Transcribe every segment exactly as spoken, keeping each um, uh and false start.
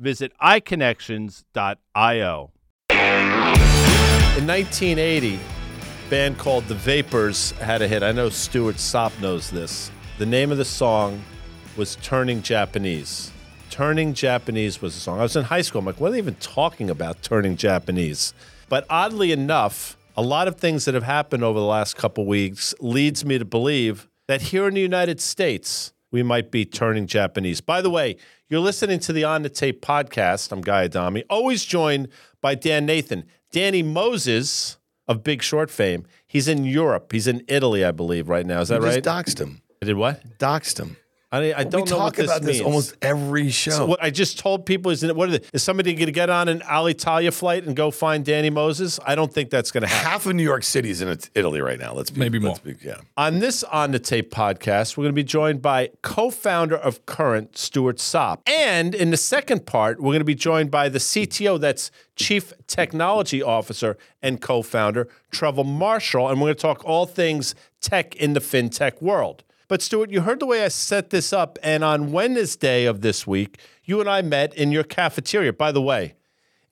visit i connections dot io. In nineteen eighty, a band called The Vapors had a hit. I know Stuart Sopp knows this. The name of the song was Turning Japanese. Turning Japanese was the song. I was in high school. I'm like, what are they even talking about, Turning Japanese? But oddly enough, a lot of things that have happened over the last couple weeks leads me to believe that here in the United States, we might be turning Japanese. By the way, you're listening to the On The Tape podcast. I'm Guy Adami, always joined by Dan Nathan. Danny Moses of Big Short fame. He's in Europe. He's in Italy, I believe, right now. Is that you right? Just doxed him. I did what? Doxed him. I, I don't know what this means. We talk about this almost every show. So what I just told people is, what are they, is somebody going to get on an Alitalia flight and go find Danny Moses? I don't think that's going to happen. Half of New York City is in Italy right now. Let's be, Maybe let's more. Be, yeah. On this On The Tape podcast, we're going to be joined by co-founder of Current, Stuart Sopp. And in the second part, we're going to be joined by the C T O, that's Chief Technology Officer and co-founder, Trevor Marshall. And we're going to talk all things tech in the fintech world. But, Stuart, you heard the way I set this up, and on Wednesday of this week, you and I met in your cafeteria. By the way,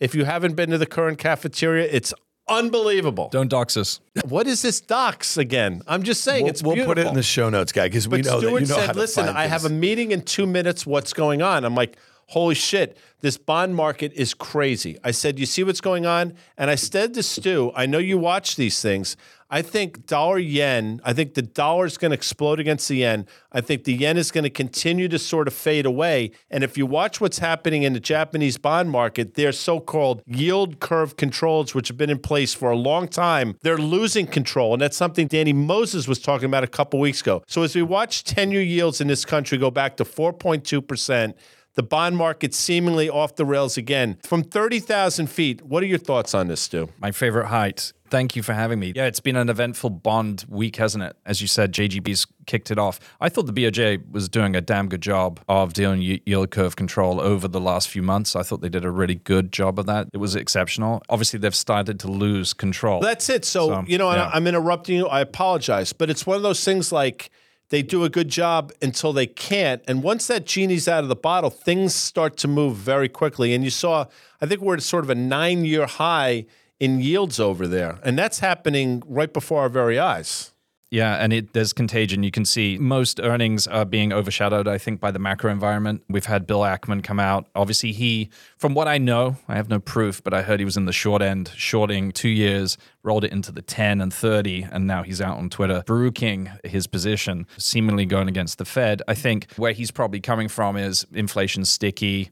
if you haven't been to the Current cafeteria, it's unbelievable. Don't dox us. What is this dox again? I'm just saying we'll, it's We'll beautiful. Put it in the show notes, guy, because we know Stuart that you know said, how to listen, find I things. Have a meeting in two minutes. What's going on? I'm like, holy shit, this bond market is crazy. I said, you see what's going on? And I said to Stu, I know you watch these things. I think dollar yen, I think the dollar is going to explode against the yen. I think the yen is going to continue to sort of fade away. And if you watch what's happening in the Japanese bond market, their so-called yield curve controls, which have been in place for a long time, they're losing control. And that's something Danny Moses was talking about a couple weeks ago. So as we watch ten-year yields in this country go back to four point two percent, the bond market seemingly off the rails again. From thirty thousand feet, what are your thoughts on this, Stu? My favorite height. Thank you for having me. Yeah, it's been an eventful bond week, hasn't it? As you said, J G B's kicked it off. I thought the B O J was doing a damn good job of dealing with yield curve control over the last few months. I thought they did a really good job of that. It was exceptional. Obviously, they've started to lose control. That's it. So, so you know, yeah. I'm interrupting you. I apologize. But it's one of those things like they do a good job until they can't. And once that genie's out of the bottle, things start to move very quickly. And you saw, I think we're at sort of a nine-year high in yields over there. And that's happening right before our very eyes. Yeah, and it, there's contagion. You can see most earnings are being overshadowed, I think, by the macro environment. We've had Bill Ackman come out. Obviously, he, from what I know, I have no proof, but I heard he was in the short end, shorting two years, rolled it into the ten and thirty, and now he's out on Twitter, bruiking his position, seemingly going against the Fed. I think where he's probably coming from is inflation's sticky,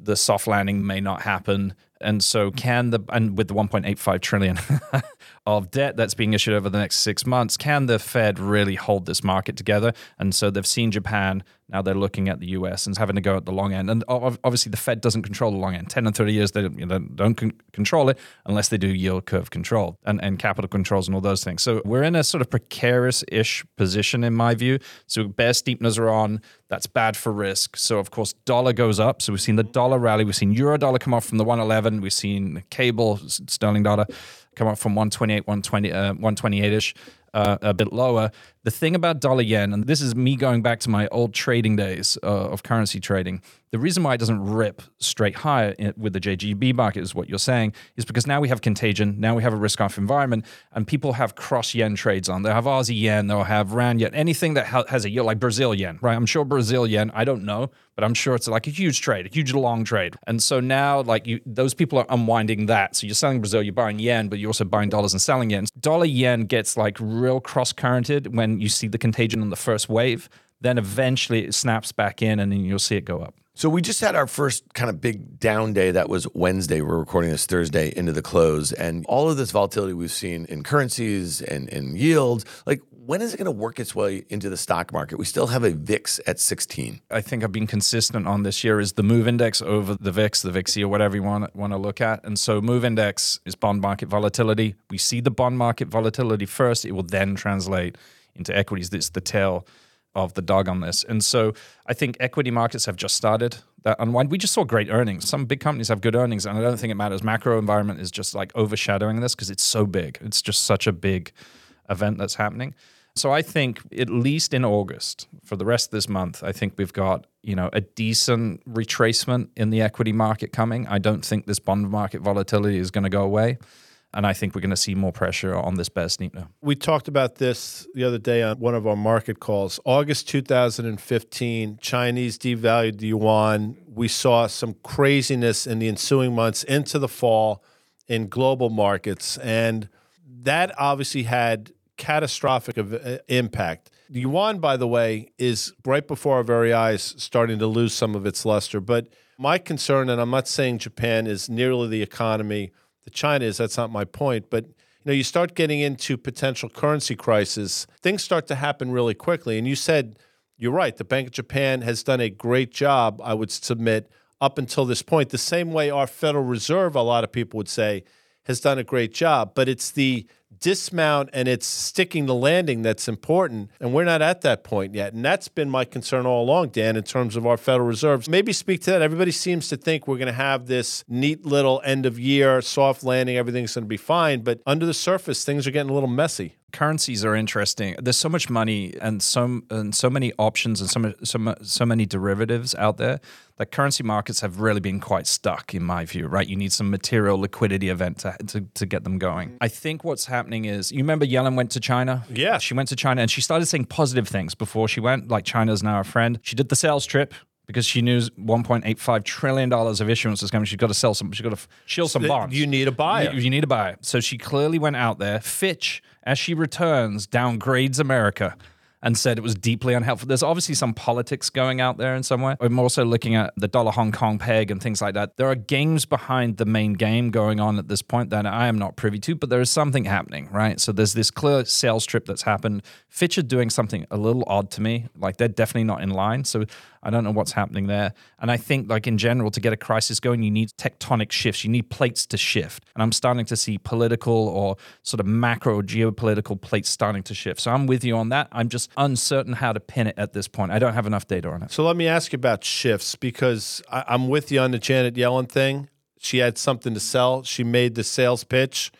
the soft landing may not happen. And so can the, and with the one point eight five trillion of debt that's being issued over the next six months, can the Fed really hold this market together? And so they've seen Japan Now they're looking at the U S and having to go at the long end. And obviously the Fed doesn't control the long end. ten and thirty years, they don't, you know, don't con- control it unless they do yield curve control and, and capital controls and all those things. So we're in a sort of precarious-ish position in my view. So bear steepeners are on. That's bad for risk. So of course, dollar goes up. So we've seen the dollar rally. We've seen euro dollar come off from the one eleven. We've seen cable, sterling dollar, come up from one twenty-eight, one twenty, uh, one twenty-eight-ish. Uh, a bit lower. The thing about dollar yen, and this is me going back to my old trading days uh, of currency trading, the reason why it doesn't rip straight higher in, with the J G B market is what you're saying, is because now we have contagion, now we have a risk-off environment, and people have cross-yen trades on. They'll have Aussie yen, they'll have Rand yen, anything that ha- has a yield, like Brazil-yen, right? I'm sure Brazil-yen, I don't know, but I'm sure it's like a huge trade, a huge long trade. And so now, like, you, those people are unwinding that. So you're selling Brazil, you're buying yen, but you're also buying dollars and selling yen. Dollar-yen gets, like, real cross-currented when you see the contagion on the first wave, then eventually it snaps back in and then you'll see it go up. So we just had our first kind of big down day. That was Wednesday. We're recording this Thursday into the close. And all of this volatility we've seen in currencies and in yields, like when is it going to work its way into the stock market? We still have a V I X at sixteen. I think I've been consistent on this year is the MOVE Index over the V I X, the V I X E or whatever you want, want to look at. And so MOVE Index is bond market volatility. We see the bond market volatility first. It will then translate into equities. That's the tail of the dog on this. And so I think equity markets have just started that unwind. We just saw great earnings. Some big companies have good earnings, and I don't think it matters. Macro environment is just like overshadowing this because it's so big. It's just such a big event that's happening. So I think at least in August, for the rest of this month, I think we've got, you know, a decent retracement in the equity market coming. I don't think this bond market volatility is going to go away. And I think we're going to see more pressure on this bear steepener. We talked about this the other day on one of our market calls. August two thousand fifteen, Chinese devalued the yuan. We saw some craziness in the ensuing months into the fall in global markets. And that obviously had catastrophic impact. The yuan, by the way, is right before our very eyes starting to lose some of its luster. But my concern, and I'm not saying Japan is nearly the economy China is, that's not my point, but you know, you start getting into potential currency crisis, things start to happen really quickly. And you said, you're right, the Bank of Japan has done a great job, I would submit, up until this point, the same way our Federal Reserve, a lot of people would say, has done a great job. But it's the dismount and it's sticking the landing that's important, and we're not at that point yet. And that's been my concern all along, Dan, in terms of our Federal Reserves. Maybe speak to that. Everybody seems to think we're going to have this neat little end of year, soft landing, everything's going to be fine. But under the surface, things are getting a little messy. Currencies are interesting. There's so much money and so, and so many options and so, so, so many derivatives out there that currency markets have really been quite stuck, in my view, right? You need some material liquidity event to, to, to get them going. I think what's happening is, you remember Yellen went to China? Yeah. She went to China and she started saying positive things before she went, like China's now a friend. She did the sales trip, because she knew one point eight five trillion dollars of issuance was coming. She's got to sell some, she's got to shield some bonds. You need a buyer. You, you need a buyer. So she clearly went out there. Fitch, as she returns, downgrades America and said it was deeply unhelpful. There's obviously some politics going out there in some way. I'm also looking at the dollar Hong Kong peg and things like that. There are games behind the main game going on at this point that I am not privy to, but there is something happening, right? So there's this clear sales trip that's happened. Fitch are doing something a little odd to me. Like, they're definitely not in line. So I don't know what's happening there. And I think, like, in general, to get a crisis going, you need tectonic shifts. You need plates to shift. And I'm starting to see political or sort of macro geopolitical plates starting to shift. So I'm with you on that. I'm just uncertain how to pin it at this point. I don't have enough data on it. So let me ask you about shifts, because I- I'm with you on the Janet Yellen thing. She had something to sell. She made the sales pitch.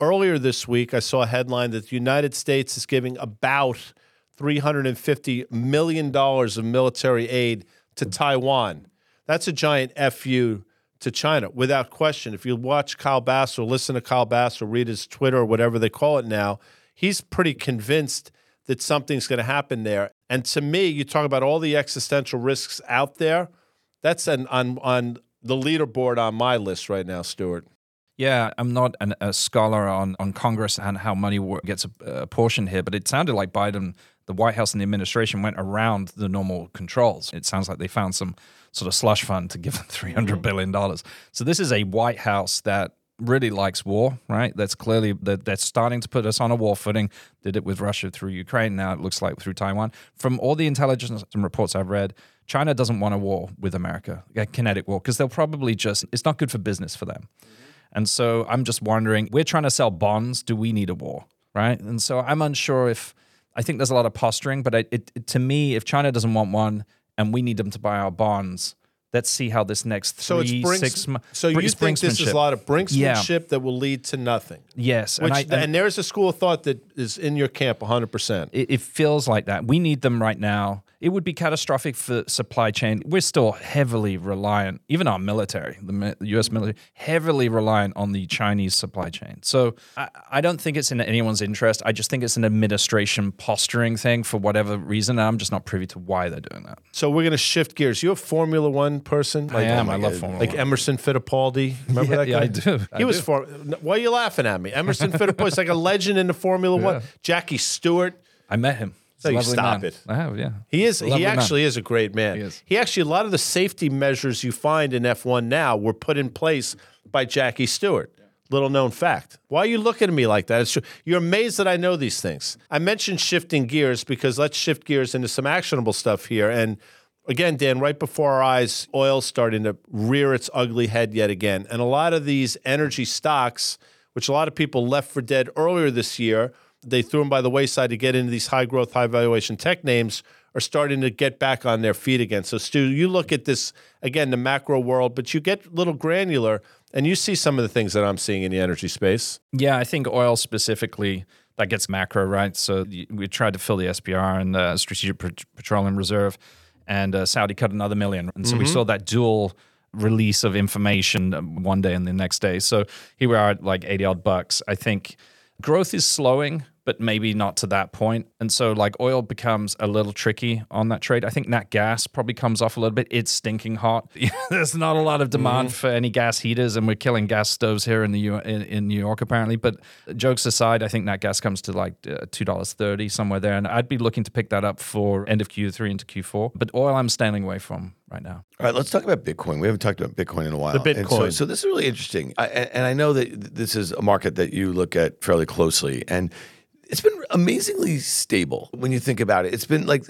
Earlier this week, I saw a headline that the United States is giving about three hundred fifty million dollars of military aid to Taiwan. That's a giant F U to China, without question. If you watch Kyle Bass or listen to Kyle Bass or read his Twitter or whatever they call it now, he's pretty convinced that something's going to happen there. And to me, you talk about all the existential risks out there, that's an, on, on the leaderboard on my list right now, Stuart. Yeah, I'm not an, a scholar on, on Congress and how money gets apportioned here, but it sounded like Biden, the White House and the administration went around the normal controls. It sounds like they found some sort of slush fund to give them three hundred billion dollars. So this is a White House that really likes war, right? That's clearly, that that's starting to put us on a war footing. Did it with Russia through Ukraine. Now it looks like through Taiwan. From all the intelligence and reports I've read, China doesn't want a war with America, a kinetic war, because they'll probably just, it's not good for business for them. And so I'm just wondering, we're trying to sell bonds. Do we need a war, right? And so I'm unsure if, I think there's a lot of posturing, but it, it, to me, if China doesn't want one and we need them to buy our bonds, let's see how this next three, so it's Brinks, six months. So you think this is a lot of brinksmanship yeah. that will lead to nothing? Yes. Which, and, I, and, and there is a school of thought that is in your camp one hundred percent. It, it feels like that. We need them right now. It would be catastrophic for supply chain. We're still heavily reliant, even our military, the U S military, heavily reliant on the Chinese supply chain. So I, I don't think it's in anyone's interest. I just think it's an administration posturing thing for whatever reason. And I'm just not privy to why they're doing that. So we're going to shift gears. You're a Formula One person. Like, I am. Oh I love God. Formula like One. Like Emerson Fittipaldi. Remember yeah, that guy? Yeah, I do. He I was do. For, why are you laughing at me? Emerson Fittipaldi is like a legend in the Formula yeah. One. Jackie Stewart. I met him. So you stop man. It. I have, yeah. He is. He actually man. Is a great man. He, is. He actually, a lot of the safety measures you find in F one now were put in place by Jackie Stewart. Yeah. Little known fact. Why are you looking at me like that? It's true. You're amazed that I know these things. I mentioned shifting gears because let's shift gears into some actionable stuff here. And again, Dan, right before our eyes, oil's starting to rear its ugly head yet again. And a lot of these energy stocks, which a lot of people left for dead earlier this year, they threw them by the wayside to get into these high-growth, high-valuation tech names, are starting to get back on their feet again. So, Stu, you look at this, again, the macro world, but you get a little granular, and you see some of the things that I'm seeing in the energy space. Yeah, I think oil specifically, that gets macro, right? So we tried to fill the S P R and the Strategic Petroleum Reserve, and uh, Saudi cut another million. And so mm-hmm. we saw that dual release of information one day and the next day. So here we are at like eighty-odd bucks. I think growth is slowing, but maybe not to that point. And so like oil becomes a little tricky on that trade. I think nat gas probably comes off a little bit. It's stinking hot. There's not a lot of demand mm-hmm. for any gas heaters, and we're killing gas stoves here in the U- in, in New York apparently. But jokes aside, I think nat gas comes to like two dollars and thirty cents, somewhere there. And I'd be looking to pick that up for end of Q three into Q four. But oil I'm standing away from right now. All right, let's talk about Bitcoin. We haven't talked about Bitcoin in a while. The Bitcoin. And so, so this is really interesting. I, and I know that this is a market that you look at fairly closely. And it's been amazingly stable when you think about it. It's been like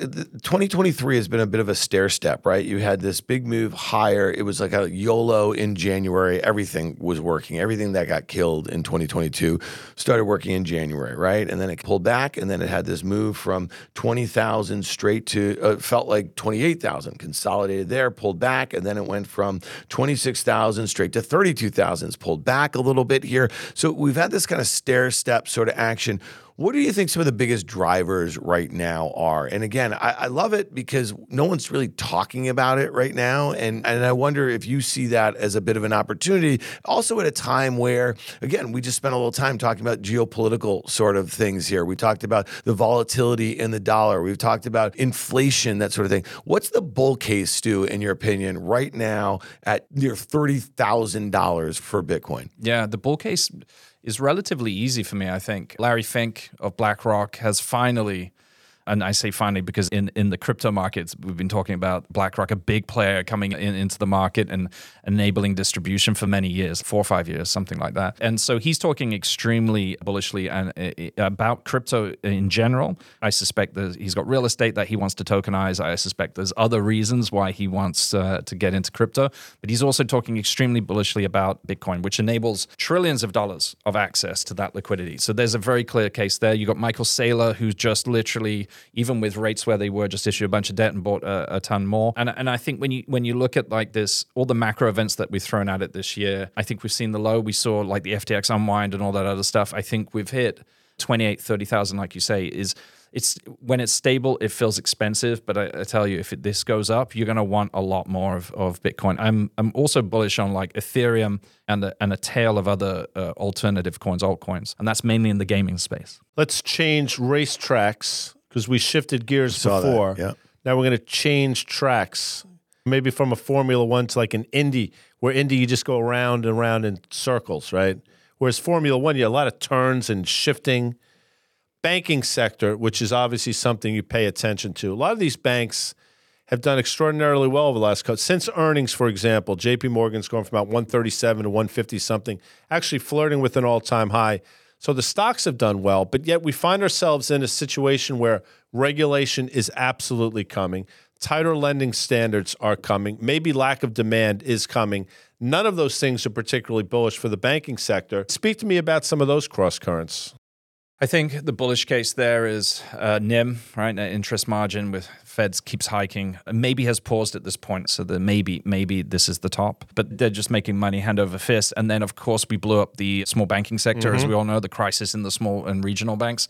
twenty twenty-three has been a bit of a stair step, right? You had this big move higher. It was like a YOLO in January. Everything was working. Everything that got killed in twenty twenty-two started working in January, right? And then it pulled back, and then it had this move from twenty thousand straight to uh, felt like twenty-eight thousand, consolidated there, pulled back, and then it went from twenty-six thousand straight to thirty-two thousand, pulled back a little bit here. So we've had this kind of stair step sort of action. What do you think some of the biggest drivers right now are? And again, I, I love it because no one's really talking about it right now. And, and I wonder if you see that as a bit of an opportunity. Also at a time where, again, we just spent a little time talking about geopolitical sort of things here. We talked about the volatility in the dollar. We've talked about inflation, that sort of thing. What's the bull case, Stu, in your opinion, right now at near thirty thousand dollars for Bitcoin? Yeah, the bull case is relatively easy for me, I think. Larry Fink of BlackRock has finally, and I say finally because in, in the crypto markets, we've been talking about BlackRock, a big player coming in into the market and enabling distribution for many years, four or five years, something like that. And so he's talking extremely bullishly and uh, about crypto in general. I suspect that he's got real estate that he wants to tokenize. I suspect there's other reasons why he wants uh, to get into crypto. But he's also talking extremely bullishly about Bitcoin, which enables trillions of dollars of access to that liquidity. So there's a very clear case there. You've got Michael Saylor, who's just literally, even with rates where they were, just issued a bunch of debt and bought a, a ton more. And and I think when you when you look at like this, all the macro events that we've thrown at it this year, I think we've seen the low. We saw like the F T X unwind and all that other stuff. I think we've hit twenty-eight, thirty thousand, like you say, is it's when it's stable, it feels expensive. But I, I tell you, if it, this goes up, you're going to want a lot more of, of Bitcoin. I'm I'm also bullish on like Ethereum and a, and a tail of other uh, alternative coins, altcoins. And that's mainly in the gaming space. Let's change racetracks, because we shifted gears before. Yeah. Now we're going to change tracks, maybe from a Formula One to like an Indy, where Indy you just go around and around in circles, right? Whereas Formula One, you have a lot of turns and shifting. Banking sector, which is obviously something you pay attention to. A lot of these banks have done extraordinarily well over the last couple. Since earnings, for example, J P Morgan's gone from about one thirty-seven to one fifty something, actually flirting with an all-time high. So the stocks have done well, but yet we find ourselves in a situation where regulation is absolutely coming. Tighter lending standards are coming. Maybe lack of demand is coming. None of those things are particularly bullish for the banking sector. Speak to me about some of those cross currents. I think the bullish case there is uh, N I M, right? Net interest margin with Feds keeps hiking, maybe has paused at this point. So the maybe, maybe this is the top, but they're just making money hand over fist. And then of course we blew up the small banking sector, mm-hmm. as we all know, the crisis in the small and regional banks.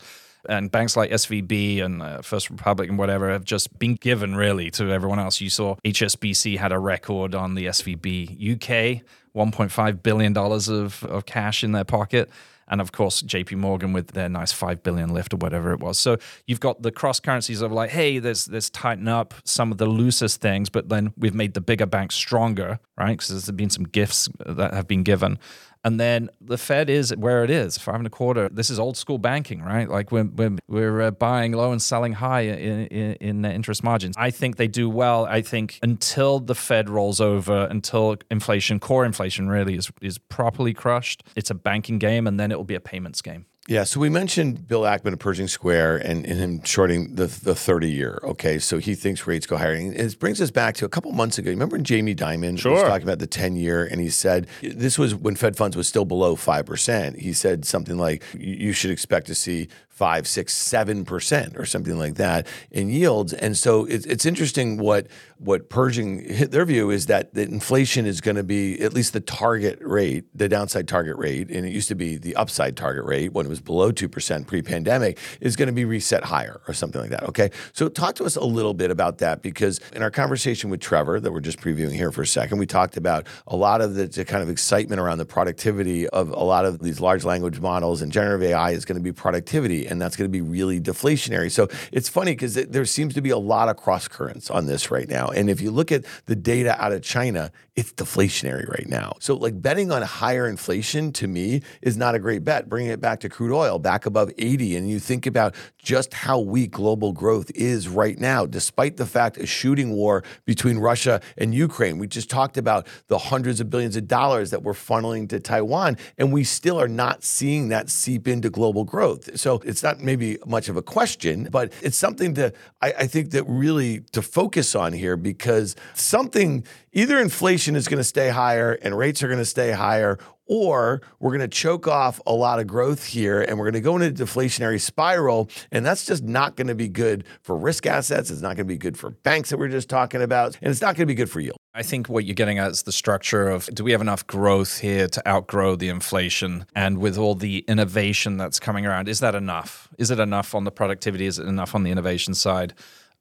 And banks like S V B and uh, First Republic and whatever have just been given, really, to everyone else. You saw H S B C had a record on the S V B. U K, one point five billion dollars of, of cash in their pocket. And, of course, J P Morgan with their nice five billion dollars lift or whatever it was. So you've got the cross-currencies of like, hey, there's, there's tighten up some of the loosest things, but then we've made the bigger banks stronger, right? Because there's been some gifts that have been given. And then the Fed is where it is, five and a quarter. This is old school banking, right? Like we're we're, we're buying low and selling high in, in, in their interest margins. I think they do well. I think until the Fed rolls over, until inflation, core inflation really is is properly crushed, it's a banking game, and then it will be a payments game. Yeah, so we mentioned Bill Ackman of Pershing Square and, and him shorting the the thirty-year, okay? So he thinks rates go higher. And it brings us back to a couple months ago. Remember when Jamie Dimon sure. was talking about the ten-year, and he said, this was when Fed funds was still below five percent. He said something like, you should expect to see five, six, seven percent or something like that in yields. And so it's, it's interesting what what Pershing hit their view is that the inflation is going to be at least the target rate, the downside target rate, and it used to be the upside target rate when it was below two percent pre-pandemic, is going to be reset higher or something like that, okay? So talk to us a little bit about that, because in our conversation with Trevor that we're just previewing here for a second, we talked about a lot of the, the kind of excitement around the productivity of a lot of these large language models, and generative A I is going to be productivity, and that's going to be really deflationary. So it's funny because there seems to be a lot of cross currents on this right now. And if you look at the data out of China, it's deflationary right now. So like betting on higher inflation to me is not a great bet. Bringing it back to crude oil, back above eighty. And you think about just how weak global growth is right now, despite the fact a shooting war between Russia and Ukraine. We just talked about the hundreds of billions of dollars that we're funneling to Taiwan, and we still are not seeing that seep into global growth. So it's It's not maybe much of a question, but it's something to I, I think that really to focus on here, because something, either inflation is going to stay higher and rates are going to stay higher, or we're going to choke off a lot of growth here and we're going to go into a deflationary spiral. And that's just not going to be good for risk assets. It's not going to be good for banks that we we're just talking about. And it's not going to be good for yield. I think what you're getting at is the structure of, do we have enough growth here to outgrow the inflation? And with all the innovation that's coming around, is that enough? Is it enough on the productivity? Is it enough on the innovation side?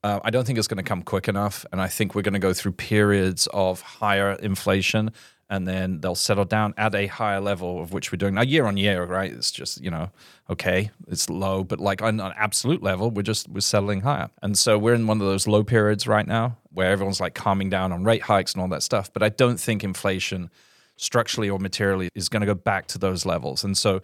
Uh, I don't think it's going to come quick enough. And I think we're going to go through periods of higher inflation, and then they'll settle down at a higher level, of which we're doing now year on year, right? It's just, you know, okay, it's low, but like on an absolute level, we're just, we're settling higher. And so we're in one of those low periods right now where everyone's like calming down on rate hikes and all that stuff. But I don't think inflation structurally or materially is going to go back to those levels. And so,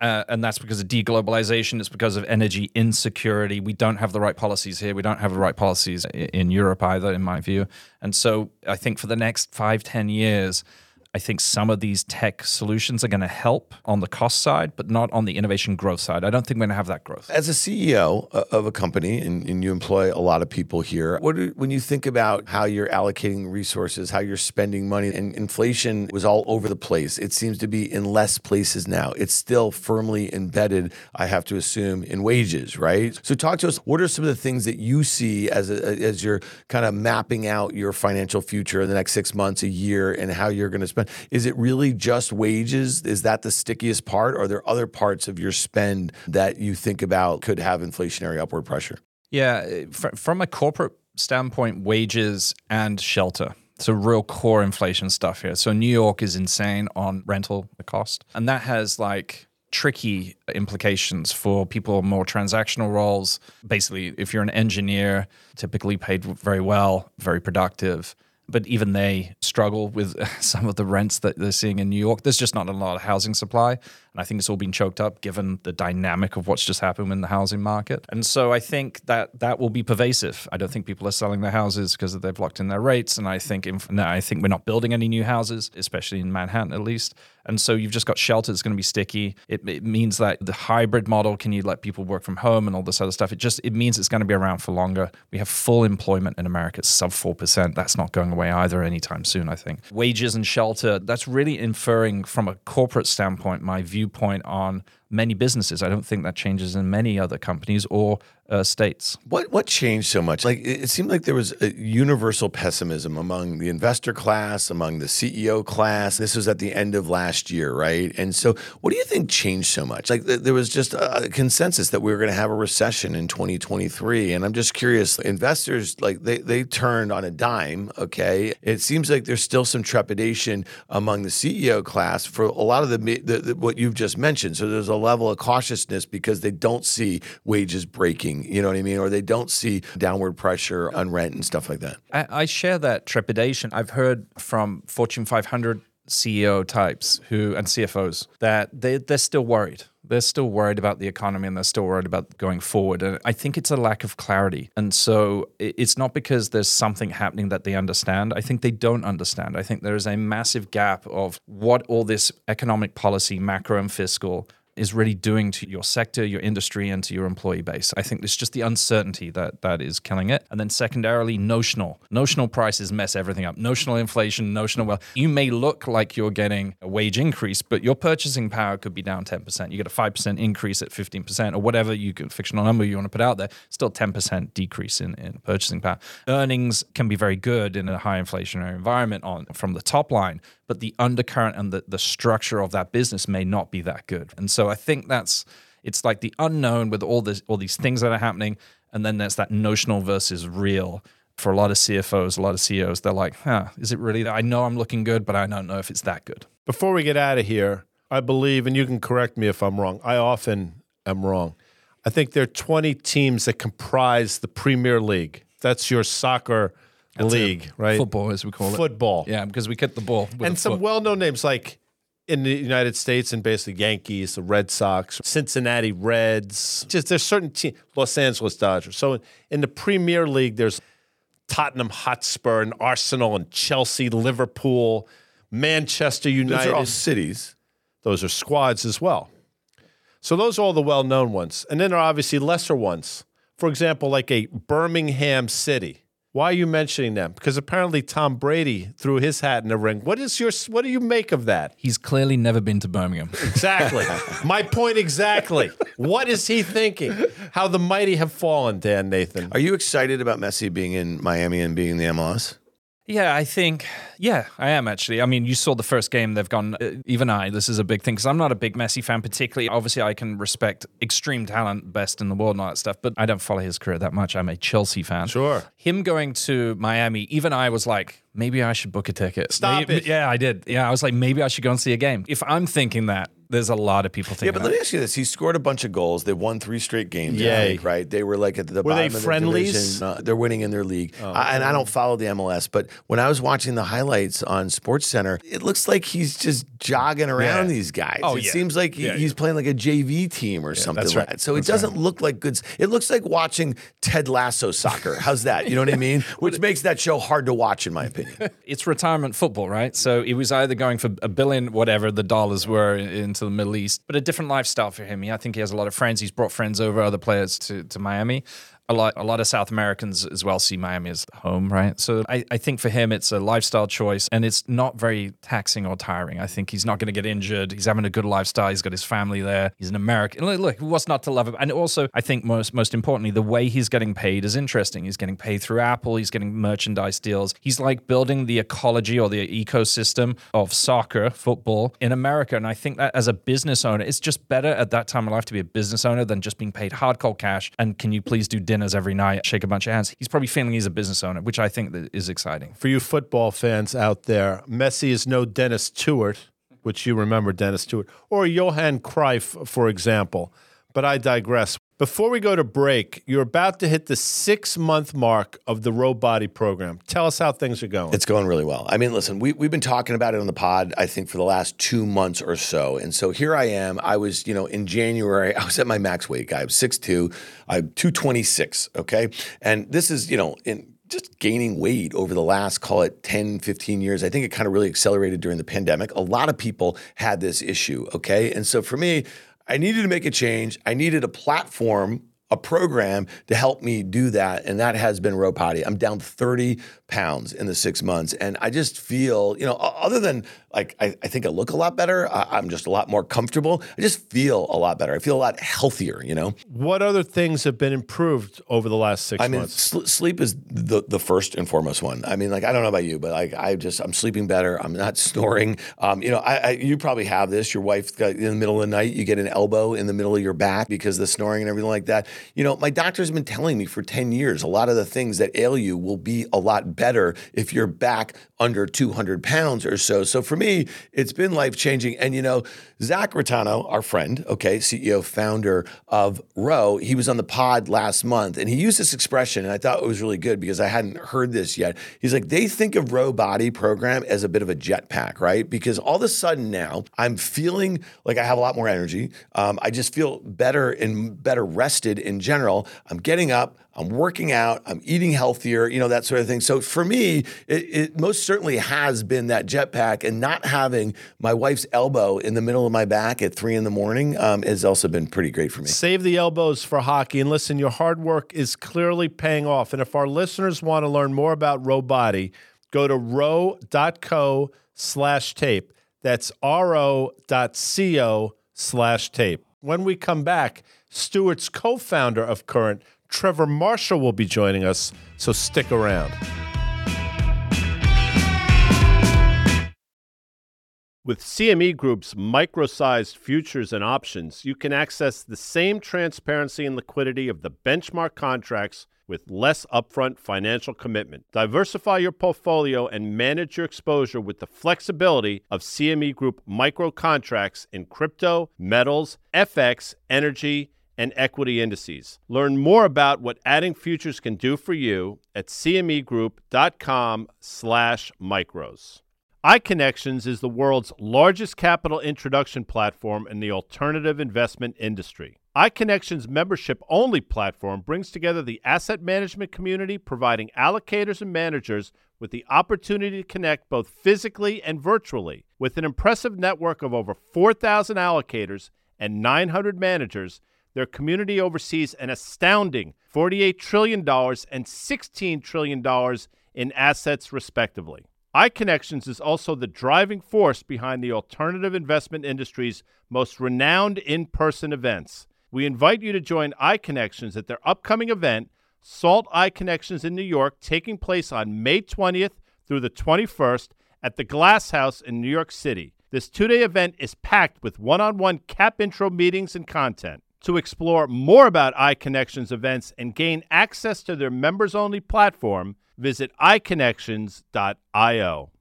uh, and that's because of deglobalization. It's because of energy insecurity. We don't have the right policies here. We don't have the right policies in, in Europe either, in my view. And so I think for the next five, ten years, I think some of these tech solutions are going to help on the cost side, but not on the innovation growth side. I don't think we're going to have that growth. As a C E O of a company, and, and you employ a lot of people here, what do, when you think about how you're allocating resources, how you're spending money, and inflation was all over the place. It seems to be in less places now. It's still firmly embedded, I have to assume, in wages, right? So talk to us, what are some of the things that you see as, a, as you're kind of mapping out your financial future in the next six months, a year, and how you're going to spend? Is it really just wages? Is that the stickiest part? Or are there other parts of your spend that you think about could have inflationary upward pressure? Yeah, from a corporate standpoint, wages and shelter. So real core inflation stuff here. So New York is insane on rental cost. And that has like tricky implications for people more transactional roles. Basically, if you're an engineer, typically paid very well, very productive. but even they struggle with some of the rents that they're seeing in New York. There's just not a lot of housing supply. And I think it's all been choked up given the dynamic of what's just happened in the housing market. And so I think that that will be pervasive. I don't think people are selling their houses because they've locked in their rates. And I think inf- no, I think we're not building any new houses, especially in Manhattan at least. And so you've just got shelter that's going to be sticky. It, it means that the hybrid model, can you let people work from home and all this other stuff? It just, it means it's going to be around for longer. We have full employment in America. It's sub four percent. That's not going away either anytime soon, I think. Wages and shelter, that's really inferring from a corporate standpoint my viewpoint on many businesses. I don't think that changes in many other companies or uh, states. What what changed so much? Like it seemed like there was a universal pessimism among the investor class, among the C E O class. This was at the end of last year, right? And so what do you think changed so much? Like th- there was just a consensus that we were going to have a recession in twenty twenty-three. And I'm just curious, investors, like they, they turned on a dime, okay? It seems like there's still some trepidation among the C E O class for a lot of the, the, the what you've just mentioned. So there's a level of cautiousness because they don't see wages breaking, you know what I mean? Or they don't see downward pressure on rent and stuff like that. I, I share that trepidation. I've heard from Fortune five hundred C E O types who and C F Os that they, they're still worried. They're still worried about the economy and they're still worried about going forward. And I think it's a lack of clarity. And so it's not because there's something happening that they understand. I think they don't understand. I think there is a massive gap of what all this economic policy, macro and fiscal, is really doing to your sector, your industry, and to your employee base. I think it's just the uncertainty that that is killing it. And then secondarily, notional. Notional prices mess everything up. Notional inflation, notional wealth. You may look like you're getting a wage increase, but your purchasing power could be down ten percent. You get a five percent increase at fifteen percent or whatever you can, fictional number you want to put out there, still ten percent decrease in, in purchasing power. Earnings can be very good in a high inflationary environment on from the top line, but the undercurrent and the, the structure of that business may not be that good. And so I think that's, it's like the unknown with all this, all these things that are happening. And then there's that notional versus real. For a lot of C F Os, a lot of C E Os, they're like, huh, is it really that? I know I'm looking good, but I don't know if it's that good. Before we get out of here, I believe, and you can correct me if I'm wrong, I often am wrong. I think there are twenty teams that comprise the Premier League. That's your soccer That's league, it. right? Football, as we call Football. it. Football. Yeah, because we get the ball. And some foot. well-known names like in the United States and basically Yankees, the Red Sox, Cincinnati Reds. Just there's certain teams, Los Angeles Dodgers. So in, in the Premier League, there's Tottenham Hotspur and Arsenal and Chelsea, Liverpool, Manchester United. Those are all cities. Those are squads as well. So those are all the well-known ones. And then there are obviously lesser ones. For example, like a Birmingham City. Why are you mentioning them? Because apparently Tom Brady threw his hat in the ring. What is your? What do you make of that? He's clearly never been to Birmingham. Exactly. My point exactly. What is he thinking? How the mighty have fallen, Dan Nathan. Are you excited about Messi being in Miami and being in the M L S? Yeah, I think, yeah, I am actually. I mean, you saw the first game they've gone, uh, even I, this is a big thing because I'm not a big Messi fan particularly. Obviously, I can respect extreme talent, best in the world and all that stuff, but I don't follow his career that much. I'm a Chelsea fan. Sure. Him going to Miami, even I was like, maybe I should book a ticket. Stop maybe, it. Yeah, I did. Yeah, I was like, maybe I should go and see a game. If I'm thinking that, there's a lot of people thinking that. Yeah, but that. Let me ask you this. He scored a bunch of goals. They won three straight games. Yeah, right? They were like at the were bottom of the friendlies? division. Uh, they're winning in their league. Oh, I, and I don't follow the M L S, but when I was watching the highlights on SportsCenter, it looks like he's just jogging around yeah. these guys. Oh, it yeah. seems like he, yeah, he's yeah. playing like a J V team or yeah, something that's right. like that. So that's it doesn't right. look like good. It looks like watching Ted Lasso soccer. How's that? You know what I mean? Which makes that show hard to watch in my opinion. It's retirement football, right? So it was either going for a billion, whatever the dollars were into the Middle East, but a different lifestyle for him. I think he has a lot of friends. He's brought friends over, other players to, to Miami. A lot, a lot of South Americans as well see Miami as home, right? So I, I think for him, it's a lifestyle choice, and it's not very taxing or tiring. I think he's not going to get injured. He's having a good lifestyle. He's got his family there. He's an American. Look, look, what's not to love him? And also, I think most most importantly, the way he's getting paid is interesting. He's getting paid through Apple. He's getting merchandise deals. He's like building the ecology or the ecosystem of soccer, football in America. And I think that as a business owner, it's just better at that time of life to be a business owner than just being paid hard cold cash. And can you please do dinner? dinners every night, shake a bunch of hands. He's probably feeling he's a business owner, which I think that is exciting. For you football fans out there, Messi is no Dennis Stewart, which you remember Dennis Stewart, or Johan Cruyff, for example. But I digress. Before we go to break, you're about to hit the six-month mark of the Row Body program. Tell us how things are going. It's going really well. I mean, listen, we, we've been talking about it on the pod, I think, for the last two months or so. And so here I am. I was, you know, in January, I was at my max weight, guy. I'm six two. I'm two twenty-six, okay? And this is, you know, in just gaining weight over the last, call it ten, fifteen years. I think it kind of really accelerated during the pandemic. A lot of people had this issue, okay? And so for me, I needed to make a change. I needed a platform, a program to help me do that. And that has been Row Body. I'm down thirty pounds in the six months. And I just feel, you know, other than like, I, I think I look a lot better. I, I'm just a lot more comfortable. I just feel a lot better. I feel a lot healthier, you know? What other things have been improved over the last six I mean, months? Sl- sleep is the, the first and foremost one. I mean, like, I don't know about you, but like, I just, I'm sleeping better. I'm not snoring. Um, you know, I, I you probably have this. Your wife, in the middle of the night, you get an elbow in the middle of your back because of the snoring and everything like that. You know, my doctor's been telling me for ten years, a lot of the things that ail you will be a lot better if you're back under two hundred pounds or so. So for me, it's been life-changing. And, you know, Zach Rattano, our friend, okay, C E O, founder of Row, he was on the pod last month, and he used this expression, and I thought it was really good because I hadn't heard this yet. He's like, they think of Row Body program as a bit of a jetpack, right? Because all of a sudden now, I'm feeling like I have a lot more energy. Um, I just feel better and better rested in general. I'm getting up. I'm working out, I'm eating healthier, you know, that sort of thing. So for me, it, it most certainly has been that jetpack, and not having my wife's elbow in the middle of my back at three in the morning um, has also been pretty great for me. Save the elbows for hockey. And listen, your hard work is clearly paying off. And if our listeners want to learn more about Row Body, go to row.co slash tape. That's ro.co slash tape. When we come back, Stuart's co-founder of Current, Trevor Marshall, will be joining us, so stick around. With C M E Group's micro-sized futures and options, you can access the same transparency and liquidity of the benchmark contracts with less upfront financial commitment. Diversify your portfolio and manage your exposure with the flexibility of C M E Group micro contracts in crypto, metals, F X, energy, and equity indices. Learn more about what adding futures can do for you at cmegroup.com slash micros. iConnections is the world's largest capital introduction platform in the alternative investment industry. iConnections' membership-only platform brings together the asset management community, providing allocators and managers with the opportunity to connect both physically and virtually. With an impressive network of over four thousand allocators and nine hundred managers, their community oversees an astounding forty-eight trillion dollars and sixteen trillion dollars in assets, respectively. iConnections is also the driving force behind the alternative investment industry's most renowned in-person events. We invite you to join iConnections at their upcoming event, SALT iConnections in New York, taking place on May twentieth through the twenty-first at the Glass House in New York City. This two-day event is packed with one-on-one cap intro meetings and content. To explore more about iConnections events and gain access to their members-only platform, visit i connections dot io.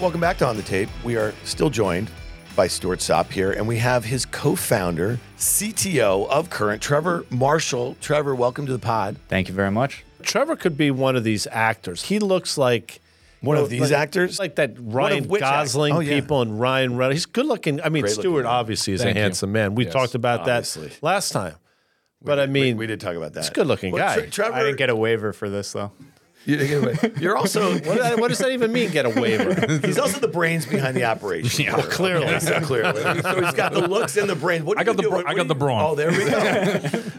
Welcome back to On The Tape. We are still joined by Stuart Sopp here, and we have his co-founder, C T O of Current, Trevor Marshall. Trevor, welcome to the pod. Thank you very much. Trevor could be one of these actors. He looks like... One well, of these like, actors? Like that Ryan Gosling oh, yeah. people and Ryan Reynolds. He's good looking. I mean, Stewart obviously is Thank a handsome you. man. We yes, talked about obviously. that last time. We, but I mean, we, we did talk about that. He's a good looking well, guy. Tre- Trevor, I didn't get a waiver for this, though. You didn't get a You're also, what, what does that even mean, get a waiver? He's also the brains behind the operation. Yeah, well, clearly. Yeah. So clearly. So he's got the looks and the brains. What I got, the, bra- what, I got the brawn. Oh, there we go.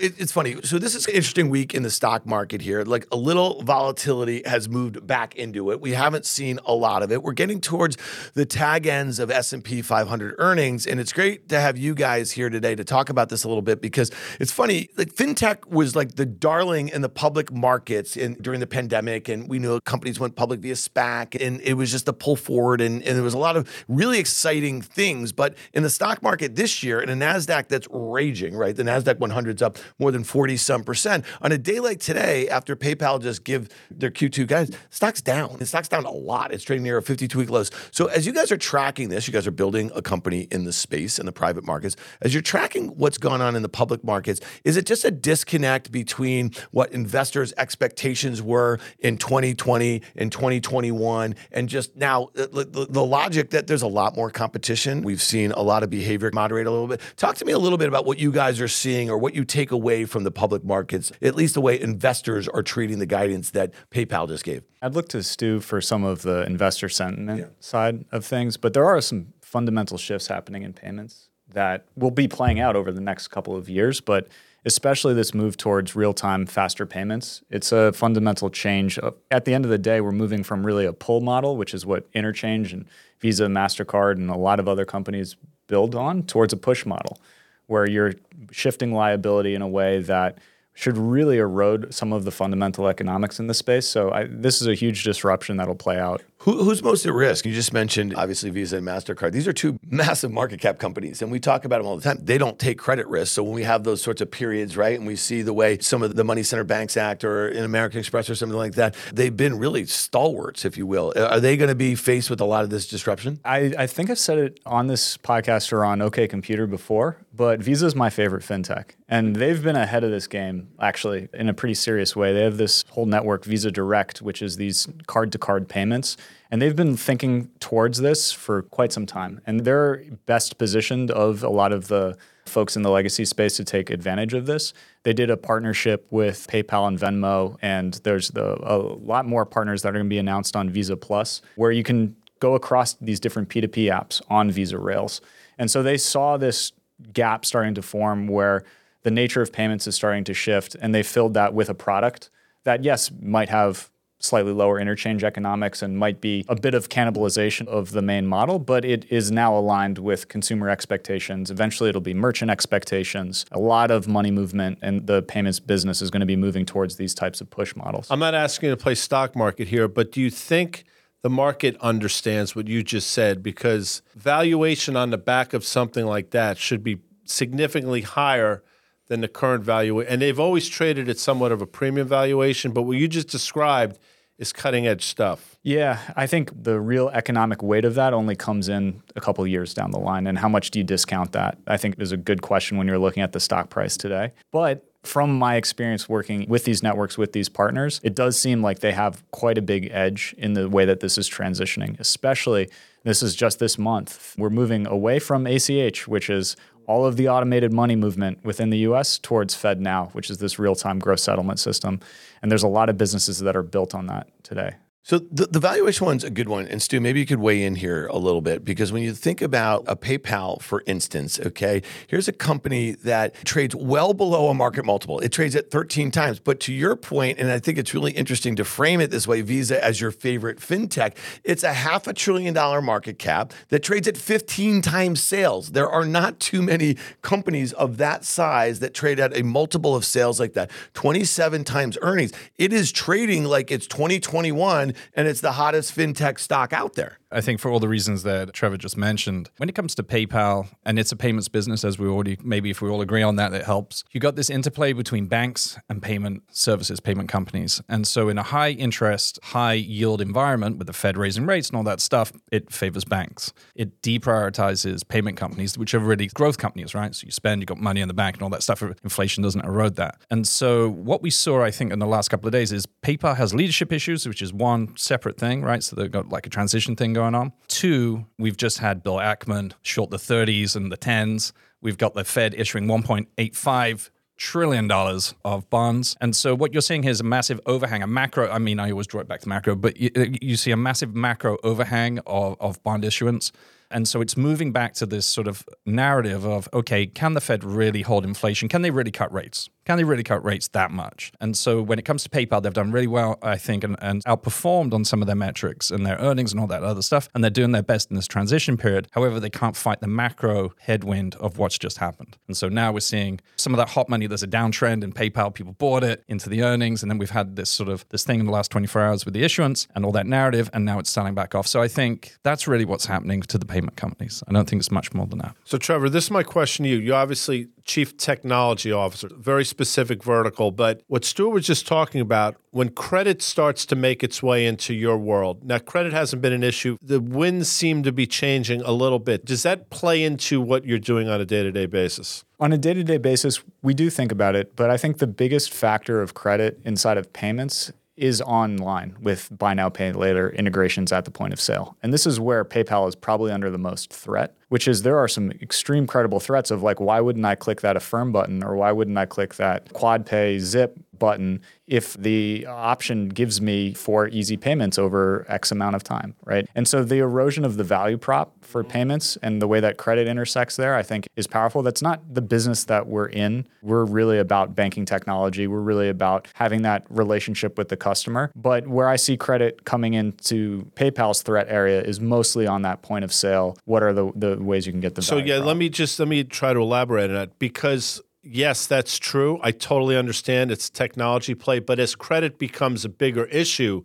It, it's funny. So this is an interesting week in the stock market here. Like, a little volatility has moved back into it. We haven't seen a lot of it. We're getting towards the tag ends of S and P five hundred earnings, and it's great to have you guys here today to talk about this a little bit, because it's funny. Like, fintech was like the darling in the public markets in during the pandemic. pandemic, and we know companies went public via SPAC, and it was just a pull forward, and, and there was a lot of really exciting things. But in the stock market this year, in a NASDAQ that's raging, right? The NASDAQ one hundred's up more than forty some percent. On a day like today, after PayPal just give their Q two guys, stock's down. The stock's down a lot. It's trading near a fifty-two week lows. So as you guys are tracking this, you guys are building a company in the space, in the private markets. As you're tracking what's gone on in the public markets, is it just a disconnect between what investors' expectations were in twenty twenty and twenty twenty-one, and just now the, the logic that there's a lot more competition? We've seen a lot of behavior moderate a little bit. Talk to me a little bit about what you guys are seeing or what you take away from the public markets, at least the way investors are treating the guidance that PayPal just gave. I'd look to Stu for some of the investor sentiment yeah. side of things, but there are some fundamental shifts happening in payments that will be playing out over the next couple of years, but especially this move towards real-time, faster payments. It's a fundamental change. At the end of the day, we're moving from really a pull model, which is what Interchange and Visa, MasterCard, and a lot of other companies build on, towards a push model, where you're shifting liability in a way that should really erode some of the fundamental economics in the space. So I, this is a huge disruption that'll play out. Who, who's most at risk? You just mentioned, obviously, Visa and MasterCard. These are two massive market cap companies, and we talk about them all the time. They don't take credit risk. So when we have those sorts of periods, right, and we see the way some of the Money Center Banks Act or in American Express or something like that, they've been really stalwarts, if you will. Are they going to be faced with a lot of this disruption? I, I think I've said it on this podcast or on OK Computer before, but Visa is my favorite fintech, and they've been ahead of this game, actually, in a pretty serious way. They have this whole network, Visa Direct, which is these card-to-card payments. And they've been thinking towards this for quite some time. And they're best positioned of a lot of the folks in the legacy space to take advantage of this. They did a partnership with PayPal and Venmo, and there's the, a lot more partners that are going to be announced on Visa Plus, where you can go across these different P two P apps on Visa rails. And so they saw this gap starting to form where the nature of payments is starting to shift, and they filled that with a product that, yes, might have slightly lower interchange economics and might be a bit of cannibalization of the main model, but it is now aligned with consumer expectations. Eventually, it'll be merchant expectations. A lot of money movement and the payments business is going to be moving towards these types of push models. I'm not asking you to play stock market here, but do you think the market understands what you just said? Because valuation on the back of something like that should be significantly higher than the current value. And they've always traded at somewhat of a premium valuation, but what you just described is cutting-edge stuff. Yeah, I think the real economic weight of that only comes in a couple of years down the line, and how much do you discount that? I think is a good question when you're looking at the stock price today. But from my experience working with these networks, with these partners, it does seem like they have quite a big edge in the way that this is transitioning, especially, this is just this month, we're moving away from A C H, which is all of the automated money movement within the U S towards Fed Now, which is this real-time gross settlement system. And there's a lot of businesses that are built on that today. So the, the valuation one's a good one. And Stu, maybe you could weigh in here a little bit, because when you think about a PayPal, for instance, okay, here's a company that trades well below a market multiple. It trades at thirteen times. But to your point, and I think it's really interesting to frame it this way, Visa as your favorite fintech, it's a half a trillion dollar market cap that trades at fifteen times sales. There are not too many companies of that size that trade at a multiple of sales like that, twenty-seven times earnings. It is trading like it's twenty twenty-one. And it's the hottest fintech stock out there. I think for all the reasons that Trevor just mentioned, when it comes to PayPal, and it's a payments business, as we already, maybe if we all agree on that, it helps. You got this interplay between banks and payment services, payment companies. And so in a high interest, high yield environment with the Fed raising rates and all that stuff, it favors banks. It deprioritizes payment companies, which are really growth companies, right? So you spend, you got money in the bank and all that stuff. Inflation doesn't erode that. And so what we saw, I think, in the last couple of days is PayPal has leadership issues, which is one separate thing, right? So they've got like a transition thing going on. Two, we've just had Bill Ackman short the thirties and the tens. We've got the Fed issuing one point eight five trillion dollars of bonds. And so what you're seeing here is a massive overhang, a macro, I mean, I always draw it back to macro, but you, you see a massive macro overhang of, of bond issuance. And so it's moving back to this sort of narrative of, okay, can the Fed really hold inflation? Can they really cut rates? Can they really cut rates that much? And so when it comes to PayPal, they've done really well, I think, and, and outperformed on some of their metrics and their earnings and all that other stuff. And they're doing their best in this transition period. However, they can't fight the macro headwind of what's just happened. And so now we're seeing some of that hot money. There's a downtrend in PayPal. People bought it into the earnings. And then we've had this sort of this thing in the last twenty-four hours with the issuance and all that narrative. And now it's selling back off. So I think that's really what's happening to the payment companies. I don't think it's much more than that. So Trevor, this is my question to you. You're obviously chief technology officer, very specific vertical. But what Stuart was just talking about, when credit starts to make its way into your world, now credit hasn't been an issue. The winds seem to be changing a little bit. Does that play into what you're doing on a day-to-day basis? On a day-to-day basis, we do think about it. But I think the biggest factor of credit inside of payments is online with buy now, pay later integrations at the point of sale. And this is where PayPal is probably under the most threat, which is there are some extreme credible threats of like, why wouldn't I click that Affirm button or why wouldn't I click that QuadPay Zip button if the option gives me four easy payments over X amount of time, right? And so the erosion of the value prop for payments and the way that credit intersects there, I think, is powerful. That's not the business that we're in. We're really about banking technology. We're really about having that relationship with the customer. But where I see credit coming into PayPal's threat area is mostly on that point of sale. What are the, the ways you can get the value? So yeah, prop? let me just let me try to elaborate on that, because yes, that's true. I totally understand it's a technology play, but as credit becomes a bigger issue,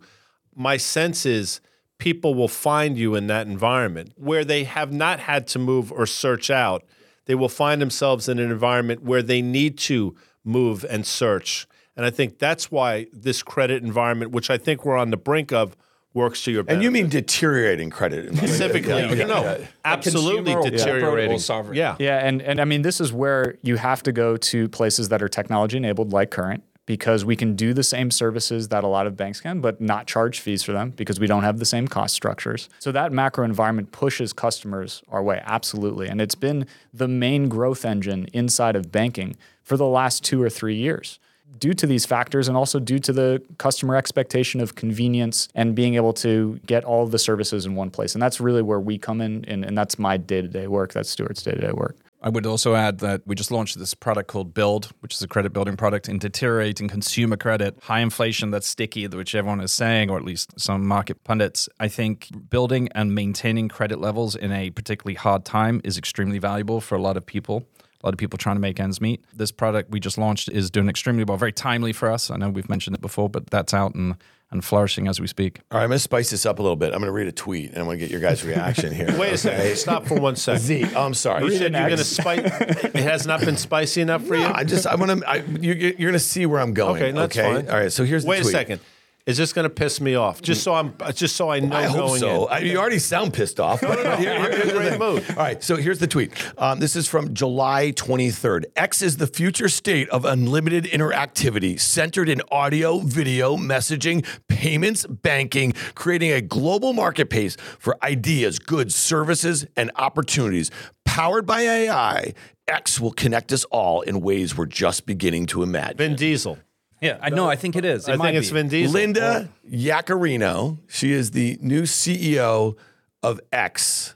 my sense is people will find you in that environment where they have not had to move or search out. They will find themselves in an environment where they need to move and search. And I think that's why this credit environment, which I think we're on the brink of, works to your benefit. And you mean deteriorating credit. Specifically. Yeah, yeah, no, yeah. absolutely deteriorating. Yeah. Yeah, and, and I mean, this is where you have to go to places that are technology-enabled like Current, because we can do the same services that a lot of banks can, but not charge fees for them because we don't have the same cost structures. So that macro environment pushes customers our way, absolutely. And it's been the main growth engine inside of banking for the last two or three years. Due to these factors and also due to the customer expectation of convenience and being able to get all of the services in one place. And that's really where we come in, and, and that's my day-to-day work. That's Stuart's day-to-day work. I would also add that we just launched this product called Build, which is a credit building product in deteriorating consumer credit, high inflation that's sticky, which everyone is saying, or at least some market pundits. I think building and maintaining credit levels in a particularly hard time is extremely valuable for a lot of people. A lot of people trying to make ends meet. This product we just launched is doing extremely well, very timely for us. I know we've mentioned it before, but that's out and, and flourishing as we speak. All right, I'm going to spice this up a little bit. I'm going to read a tweet, and I'm going to get your guys' reaction here. Wait okay? a second. Stop for one second. Z, oh, I'm sorry. You, you said you're going to spice. It has not been spicy enough for no, you? I just, I want to, you're, you're going to see where I'm going. Okay, that's okay? Fine. All right, so here's the Wait tweet. Wait a second. Is this going to piss me off? Just so I'm, just so I know. I hope going so. I, you already sound pissed off. But no, no, no. I'm in a great mood. All right. So here's the tweet. Um, this is from July twenty-third. X is the future state of unlimited interactivity, centered in audio, video, messaging, payments, banking, creating a global marketplace for ideas, goods, services, and opportunities. Powered by A I, X will connect us all in ways we're just beginning to imagine. Vin Diesel. Yeah, I know. I think it is. It I might think it's be. Vin Diesel. Linda Yaccarino, she is the new C E O of X.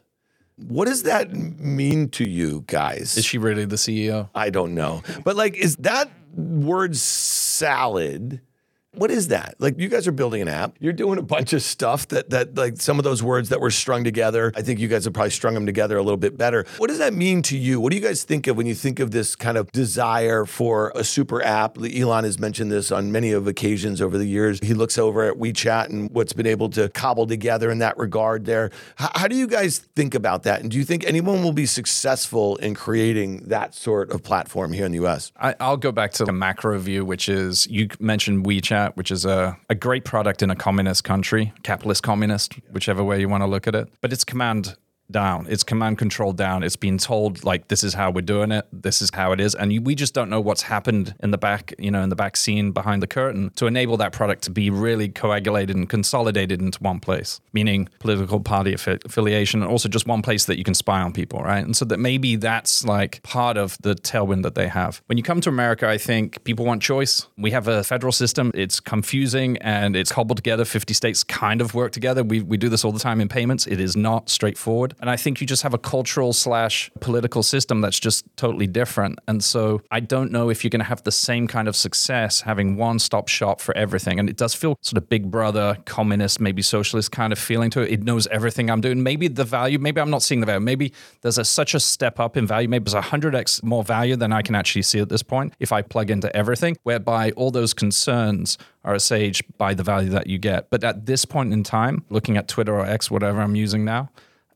What does that mean to you guys? Is she really the C E O? I don't know. But like, is that word salad? What is that? Like, you guys are building an app. You're doing a bunch of stuff that, that like, some of those words that were strung together, I think you guys have probably strung them together a little bit better. What does that mean to you? What do you guys think of when you think of this kind of desire for a super app? Elon has mentioned this on many of occasions over the years. He looks over at WeChat and what's been able to cobble together in that regard there. How, how do you guys think about that? And do you think anyone will be successful in creating that sort of platform here in the U S? I, I'll go back to the macro view, which is you mentioned WeChat, which is a, a great product in a communist country, capitalist communist, whichever way you want to look at it. But it's command down. It's command control down. It's been told, like, this is how we're doing it. This is how it is. And you, we just don't know what's happened in the back, you know, in the back scene behind the curtain to enable that product to be really coagulated and consolidated into one place, meaning political party affi- affiliation and also just one place that you can spy on people, right? And so that maybe that's like part of the tailwind that they have. When you come to America, I think people want choice. We have a federal system. It's confusing and it's cobbled together. fifty states kind of work together. We, we do this all the time in payments. It is not straightforward. And I think you just have a cultural slash political system that's just totally different. And so I don't know if you're going to have the same kind of success having one-stop shop for everything. And it does feel sort of big brother, communist, maybe socialist kind of feeling to it. It knows everything I'm doing. Maybe the value, maybe I'm not seeing the value. Maybe there's a, such a step up in value. Maybe there's one hundred x more value than I can actually see at this point if I plug into everything, whereby all those concerns are assuaged by the value that you get. But at this point in time, looking at Twitter or X, whatever I'm using now,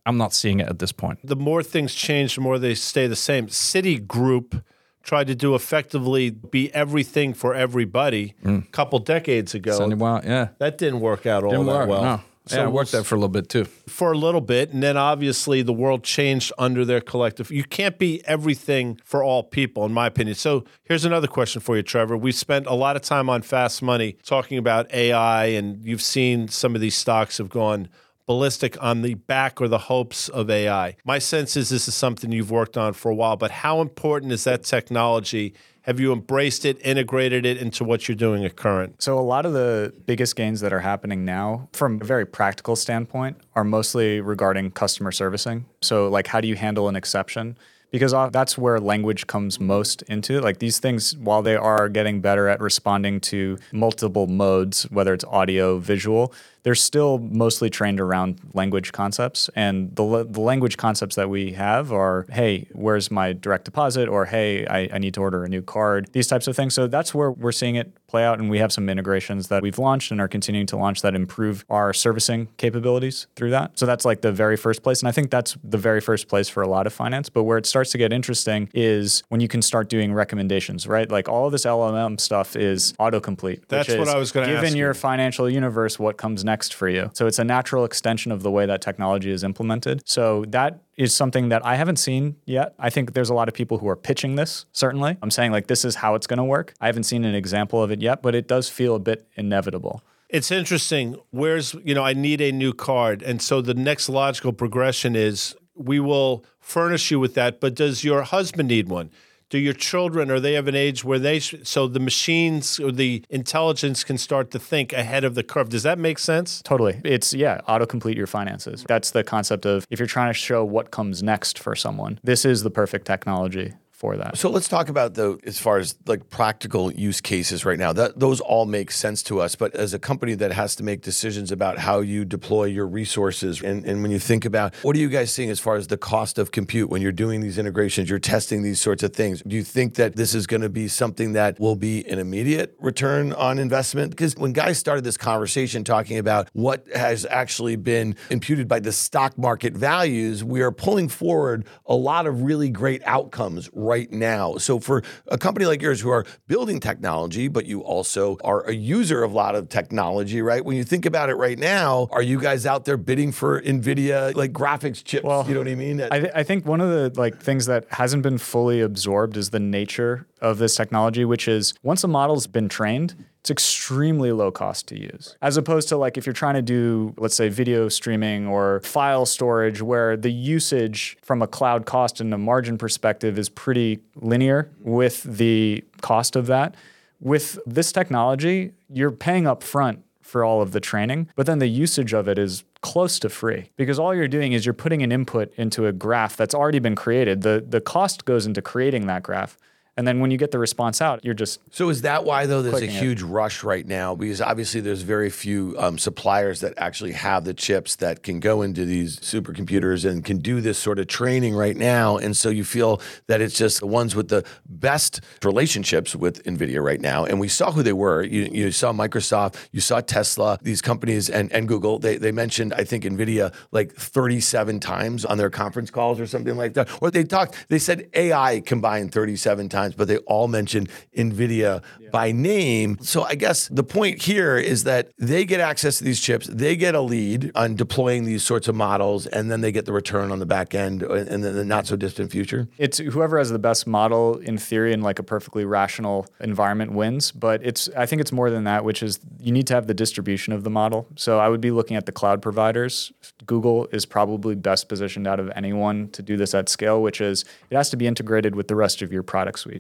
I'm not seeing it at this point. The more things change, the more they stay the same. Citigroup tried to do effectively be everything for everybody mm. a couple decades ago. Wow, yeah. That didn't work out all didn't that work, well. No. So yeah, I worked there for a little bit too. For a little bit. And then obviously the world changed under their collective. You can't be everything for all people, in my opinion. So here's another question for you, Trevor. We've spent a lot of time on Fast Money talking about A I, and you've seen some of these stocks have gone ballistic on the back or the hopes of A I. My sense is this is something you've worked on for a while, but how important is that technology? Have you embraced it, integrated it into what you're doing at Current? So a lot of the biggest gains that are happening now, from a very practical standpoint, are mostly regarding customer servicing. So like, how do you handle an exception? Because that's where language comes most into. Like, these things, while they are getting better at responding to multiple modes, whether it's audio, visual, they're still mostly trained around language concepts. And the, the language concepts that we have are, hey, where's my direct deposit? Or, hey, I, I need to order a new card, these types of things. So that's where we're seeing it play out. And we have some integrations that we've launched and are continuing to launch that improve our servicing capabilities through that. So that's like the very first place. And I think that's the very first place for a lot of finance. But where it starts to get interesting is when you can start doing recommendations, right? Like, all this L L M stuff is autocomplete. That's what I was going to ask. Given your financial universe, what comes next? for you. So it's a natural extension of the way that technology is implemented. So that is something that I haven't seen yet. I think there's a lot of people who are pitching this, certainly. I'm saying, like, this is how it's going to work. I haven't seen an example of it yet, but it does feel a bit inevitable. It's interesting. Where's, you know, I need a new card. And so the next logical progression is, we will furnish you with that, but does your husband need one? Do your children, are they of an age where they, sh- so the machines or the intelligence can start to think ahead of the curve? Does that make sense? Totally. It's, yeah, autocomplete your finances. That's the concept of, if you're trying to show what comes next for someone, this is the perfect technology for that. So let's talk about, though, as far as like practical use cases right now. That those all make sense to us, but as a company that has to make decisions about how you deploy your resources, and, and when you think about, what are you guys seeing as far as the cost of compute when you're doing these integrations, you're testing these sorts of things? Do you think that this is going to be something that will be an immediate return on investment? Because when Guy started this conversation talking about what has actually been imputed by the stock market values, we are pulling forward a lot of really great outcomes right now. So for a company like yours who are building technology, but you also are a user of a lot of technology, right? When you think about it right now, are you guys out there bidding for NVIDIA, like graphics chips? Well, you know what I mean? I, th- I think one of the like things that hasn't been fully absorbed is the nature of this technology, which is, once a model's been trained, it's extremely low cost to use, as opposed to like if you're trying to do, let's say, video streaming or file storage, where the usage from a cloud cost and a margin perspective is pretty linear with the cost of that. With this technology, you're paying up front for all of the training, but then the usage of it is close to free, because all you're doing is you're putting an input into a graph that's already been created. The, the cost goes into creating that graph. And then when you get the response out, you're just So is that why, though, there's a huge it. rush right now? Because obviously there's very few um, suppliers that actually have the chips that can go into these supercomputers and can do this sort of training right now. And so you feel that it's just the ones with the best relationships with NVIDIA right now. And we saw who they were. You, you saw Microsoft, you saw Tesla, these companies, and, and Google. They, they mentioned, I think, NVIDIA like thirty-seven times on their conference calls or something like that. Or they talked, they said A I combined thirty-seven times, but they all mention NVIDIA yeah. by name. So I guess the point here is that they get access to these chips, they get a lead on deploying these sorts of models, and then they get the return on the back end in the not so distant future. It's whoever has the best model in theory in like a perfectly rational environment wins, but it's I think it's more than that, which is you need to have the distribution of the model. So I would be looking at the cloud providers. Google is probably best positioned out of anyone to do this at scale, which is it has to be integrated with the rest of your product suite.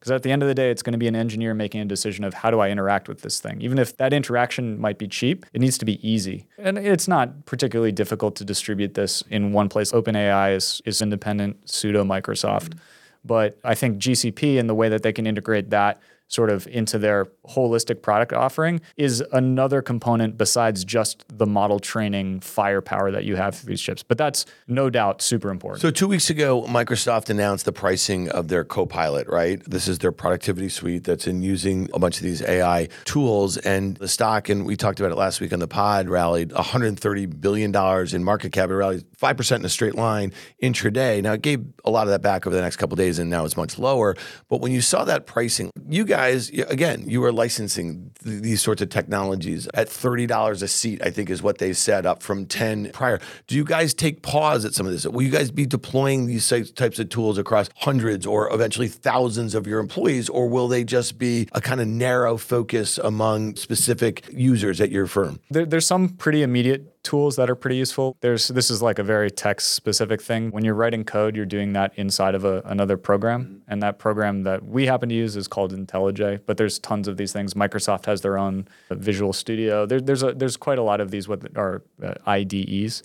Because at the end of the day, it's going to be an engineer making a decision of how do I interact with this thing. Even if that interaction might be cheap, it needs to be easy. And it's not particularly difficult to distribute this in one place. OpenAI is, is independent, pseudo Microsoft. Mm-hmm. But I think G C P and the way that they can integrate that sort of into their holistic product offering is another component besides just the model training firepower that you have for these chips. But that's no doubt super important. So two weeks ago, Microsoft announced the pricing of their Copilot, right? This is their productivity suite that's in using a bunch of these A I tools, and the stock, and we talked about it last week on the pod, rallied one hundred thirty billion dollars in market cap. It rallied five percent in a straight line intraday. Now, it gave a lot of that back over the next couple of days, and now it's much lower. But when you saw that pricing, you guys Guys, again, you are licensing th- these sorts of technologies at thirty dollars a seat, I think is what they said, up from ten prior. Do you guys take pause at some of this? Will you guys be deploying these types of tools across hundreds or eventually thousands of your employees, or will they just be a kind of narrow focus among specific users at your firm? There, there's some pretty immediate tools that are pretty useful. There's this is like a very text-specific thing. When you're writing code, you're doing that inside of a, another program. And that program that we happen to use is called IntelliJ, but there's tons of these things. Microsoft has their own Visual Studio. There, there's, a, there's quite a lot of these what are uh, I D Es.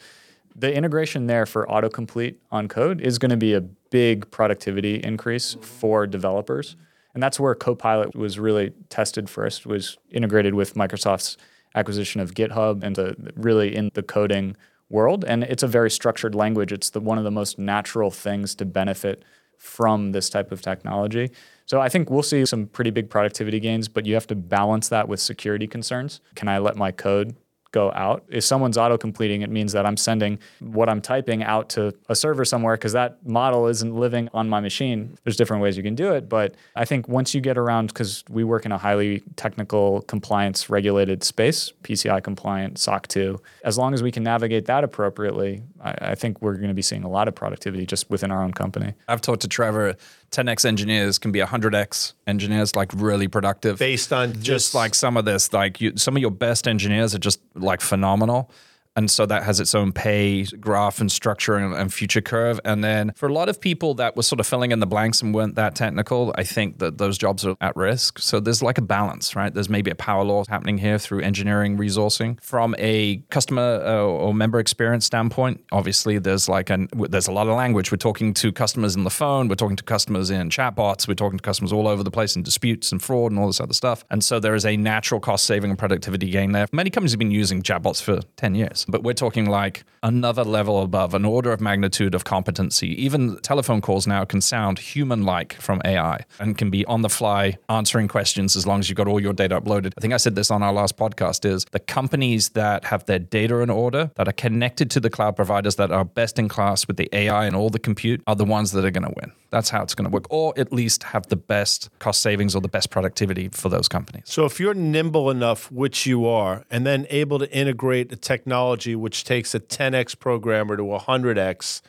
The integration there for autocomplete on code is going to be a big productivity increase for developers. And that's where Copilot was really tested first, was integrated with Microsoft's acquisition of GitHub and the, really in the coding world. And it's a very structured language. It's the, one of the most natural things to benefit from this type of technology. So I think we'll see some pretty big productivity gains, but you have to balance that with security concerns. Can I let my code go out? If someone's auto-completing, it means that I'm sending what I'm typing out to a server somewhere because that model isn't living on my machine. There's different ways you can do it, but I think once you get around, because we work in a highly technical compliance regulated space, P C I compliant, S O C two, as long as we can navigate that appropriately, I, I think we're going to be seeing a lot of productivity just within our own company. I've talked to Trevor, ten x engineers can be one hundred x engineers, like really productive. Based on just, just like some of this, like you, some of your best engineers are just like phenomenal. And so that has its own pay graph and structure and, and future curve. And then for a lot of people that were sort of filling in the blanks and weren't that technical, I think that those jobs are at risk. So there's like a balance, right? There's maybe a power law happening here through engineering resourcing. From a customer uh, or member experience standpoint, obviously there's like an, there's a lot of language. We're talking to customers in the phone. We're talking to customers in chatbots. We're talking to customers all over the place in disputes and fraud and all this other stuff. And so there is a natural cost saving and productivity gain there. Many companies have been using chatbots for ten years. But we're talking like another level above, an order of magnitude of competency. Even telephone calls now can sound human-like from A I and can be on the fly answering questions as long as you've got all your data uploaded. I think I said this on our last podcast is the companies that have their data in order, that are connected to the cloud providers that are best in class with the A I and all the compute are the ones that are going to win. That's how it's going to work, or at least have the best cost savings or the best productivity for those companies. So if you're nimble enough, which you are, and then able to integrate a technology which takes a ten x programmer to one hundred x,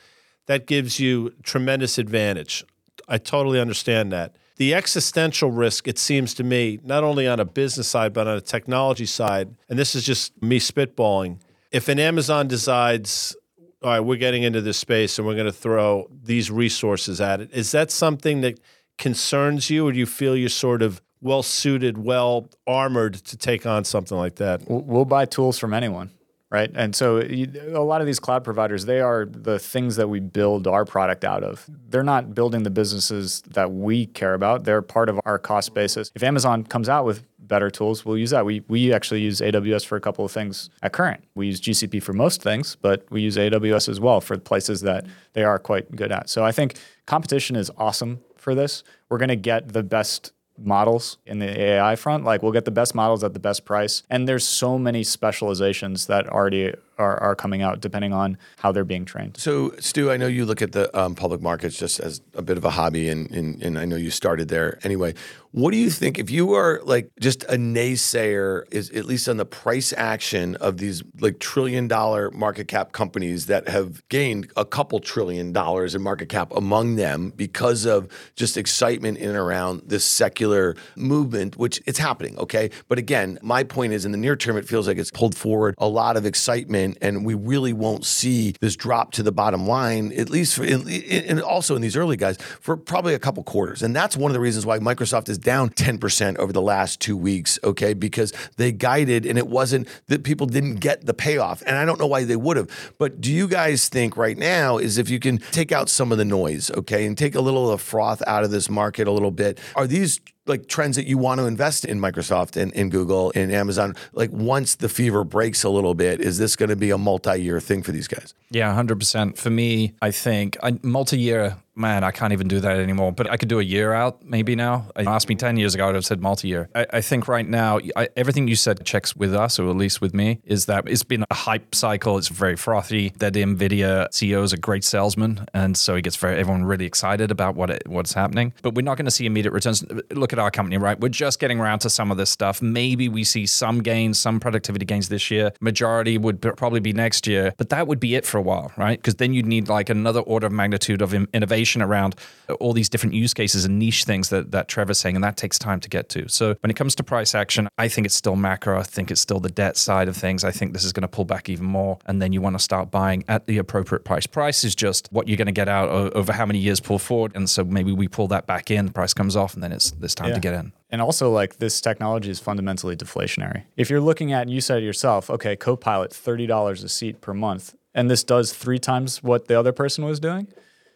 that gives you tremendous advantage. I totally understand that. The existential risk, it seems to me, not only on a business side, but on a technology side, and this is just me spitballing, if an Amazon decides, all right, we're getting into this space and we're going to throw these resources at it, is that something that concerns you, or do you feel you're sort of well-suited, well-armored to take on something like that? We'll buy tools from anyone. Right. And so you, a lot of these cloud providers, they are the things that we build our product out of. They're not building the businesses that we care about. They're part of our cost basis. If Amazon comes out with better tools, we'll use that. We we actually use A W S for a couple of things at Current. We use G C P for most things, but we use A W S as well for places that they are quite good at. So I think competition is awesome for this. We're going to get the best models in the A I front. Like we'll get the best models at the best price. And there's so many specializations that already are, are coming out depending on how they're being trained. So Stu, I know you look at the um, public markets just as a bit of a hobby, and, and, and I know you started there anyway. What do you think, if you are like just a naysayer, is at least on the price action of these like trillion dollar market cap companies that have gained a couple trillion dollars in market cap among them because of just excitement in and around this secular movement, which it's happening, okay? But again, my point is in the near term, it feels like it's pulled forward a lot of excitement and and we really won't see this drop to the bottom line, at least for, in, in, and also in these early guys, for probably a couple quarters. And that's one of the reasons why Microsoft is down ten percent over the last two weeks, okay, because they guided and it wasn't that people didn't get the payoff. And I don't know why they would have. But do you guys think right now is if you can take out some of the noise, okay, and take a little of the froth out of this market a little bit, are these like trends that you want to invest in Microsoft and in Google and Amazon, like once the fever breaks a little bit, is this going to be a multi-year thing for these guys? Yeah, one hundred percent. For me, I think I, multi-year, man, I can't even do that anymore, but I could do a year out maybe now. I asked me ten years ago, I would have said multi-year. I, I think right now, I, everything you said checks with us, or at least with me, is that it's been a hype cycle. It's very frothy. That NVIDIA C E O is a great salesman. And so he gets very, everyone really excited about what it, what's happening, but we're not going to see immediate returns. Look at our company, right? We're just getting around to some of this stuff. Maybe we see some gains, some productivity gains this year. Majority would probably be next year, but that would be it for a while, right? Because then you'd need like another order of magnitude of innovation around all these different use cases and niche things that, that Trevor's saying, and that takes time to get to. So when it comes to price action, I think it's still macro. I think it's still the debt side of things. I think this is going to pull back even more, and then you want to start buying at the appropriate price. Price is just what you're going to get out over how many years pull forward, and so maybe we pull that back in, the price comes off, and then it's this time yeah. to get in. And also, like, this technology is fundamentally deflationary. If you're looking at, and you said yourself, okay, Copilot, thirty dollars a seat per month, and this does three times what the other person was doing,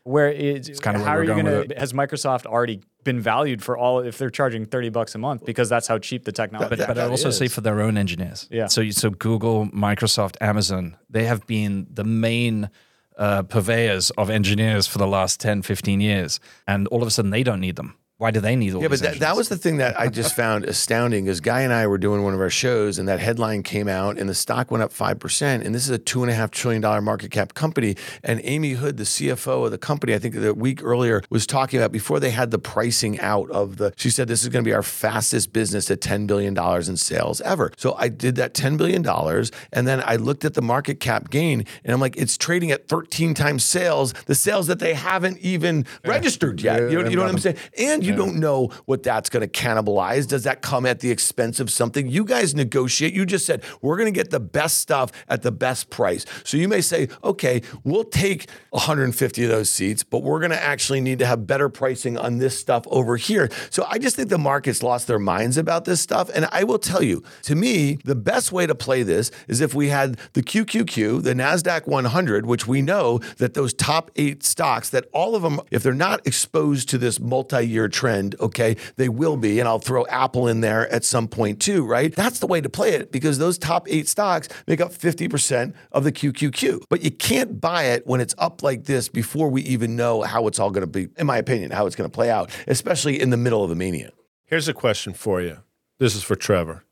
where it's, it's kind of how are you going to, has Microsoft already been valued for all, if they're charging thirty bucks a month, because that's how cheap the technology but, is. But I also is. say for their own engineers. Yeah. So, so Google, Microsoft, Amazon, they have been the main uh, purveyors of engineers for the last ten, fifteen years. And all of a sudden they don't need them. Why do they need all yeah, these Yeah, but that, that was the thing that I just found astounding is Guy and I were doing one of our shows and that headline came out and the stock went up five percent. And this is a two point five trillion dollars market cap company. And Amy Hood, the C F O of the company, I think the week earlier was talking about before they had the pricing out of the, she said, this is going to be our fastest business at ten billion dollars in sales ever. So I did that ten billion dollars. And then I looked at the market cap gain and I'm like, it's trading at thirteen times sales, the sales that they haven't even yeah. registered yet. Yeah, you know, you know what I'm saying? And you You don't know what that's going to cannibalize. Does that come at the expense of something? You guys negotiate. You just said, we're going to get the best stuff at the best price. So you may say, okay, we'll take one hundred fifty of those seats, but we're going to actually need to have better pricing on this stuff over here. So I just think the market's lost their minds about this stuff. And I will tell you, to me, the best way to play this is if we had the Q Q Q, the NASDAQ one hundred, which we know that those top eight stocks, that all of them, if they're not exposed to this multi-year trend, trend, okay, they will be, and I'll throw Apple in there at some point too, right? That's the way to play it because those top eight stocks make up fifty percent of the Q Q Q, but you can't buy it when it's up like this before we even know how it's all going to be, in my opinion, how it's going to play out, especially in the middle of a mania. Here's a question for you. This is for Trevor.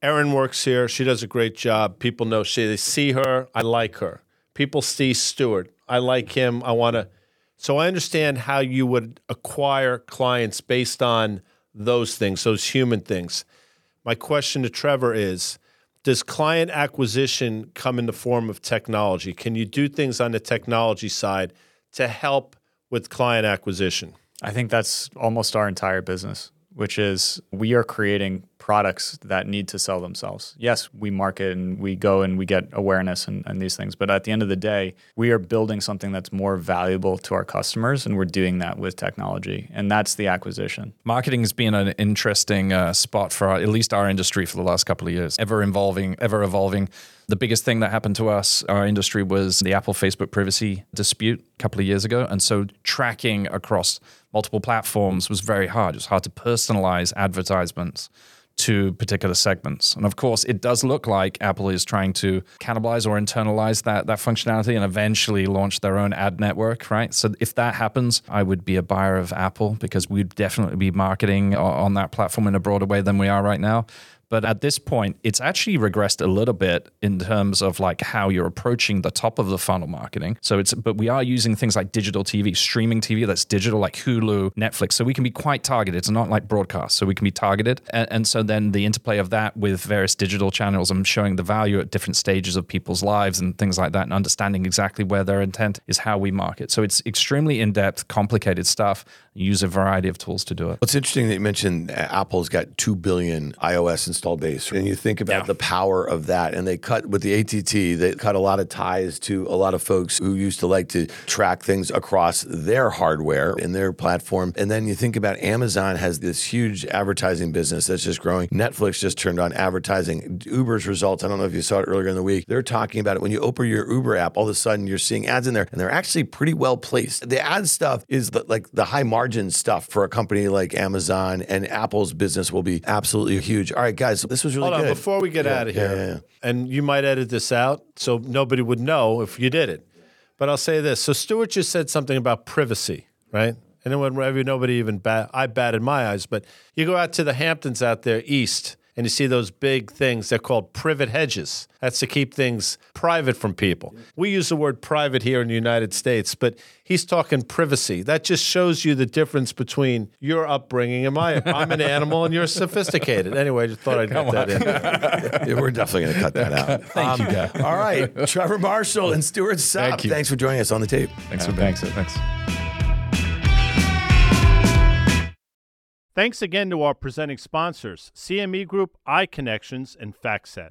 Erin works here. She does a great job. People know she, they see her. I like her. People see Stuart. I like him. I want to So I understand how you would acquire clients based on those things, those human things. My question to Trevor is, does client acquisition come in the form of technology? Can you do things on the technology side to help with client acquisition? I think that's almost our entire business, which is we are creating products that need to sell themselves. Yes, we market and we go and we get awareness and, and these things. But at the end of the day, we are building something that's more valuable to our customers. And we're doing that with technology. And that's the acquisition. Marketing has been an interesting uh, spot for our, at least our industry for the last couple of years, ever evolving, ever evolving. The biggest thing that happened to us, our industry, was the Apple Facebook privacy dispute a couple of years ago. And so tracking across multiple platforms was very hard. It was hard to personalize advertisements to particular segments. And of course, it does look like Apple is trying to cannibalize or internalize that, that functionality and eventually launch their own ad network, right? So if that happens, I would be a buyer of Apple because we'd definitely be marketing on that platform in a broader way than we are right now. But at this point, it's actually regressed a little bit in terms of like how you're approaching the top of the funnel marketing. So it's, but we are using things like digital T V, streaming T V that's digital, like Hulu, Netflix. So we can be quite targeted. It's not like broadcast. So we can be targeted. And, and so then the interplay of that with various digital channels and showing the value at different stages of people's lives and things like that, and understanding exactly where their intent is how we market. So it's extremely in-depth, complicated stuff. You use a variety of tools to do it. It's interesting that you mentioned Apple's got two billion iOS and installed base. And you think about yeah. the power of that. And they cut with the A T T, they cut a lot of ties to a lot of folks who used to like to track things across their hardware and their platform. And then you think about Amazon has this huge advertising business that's just growing. Netflix just turned on advertising. Uber's results, I don't know if you saw it earlier in the week, they're talking about it. When you open your Uber app, all of a sudden you're seeing ads in there, and they're actually pretty well placed. The ad stuff is the, like the high margin stuff for a company like Amazon, and Apple's business will be absolutely huge. All right, guys, this was really Hold good. On, before we get yeah, out of here, yeah, yeah, yeah. and you might edit this out so nobody would know if you did it, but I'll say this. So Stuart just said something about privacy, right? And then whenever nobody even bat, I batted my eyes, but you go out to the Hamptons out there east, and you see those big things, they're called privet hedges. That's to keep things private from people. We use the word private here in the United States, but he's talking privacy. That just shows you the difference between your upbringing and my. I'm an animal and you're sophisticated. Anyway, I just thought I'd cut that in. Yeah, we're definitely going to cut that out. Thank um, you, guys. All right. Trevor Marshall and Stuart Sopp. Thank you. Thanks for joining us on the tape. Thanks for being here. Thanks. Thanks again to our presenting sponsors, C M E Group, iConnections, and FactSet.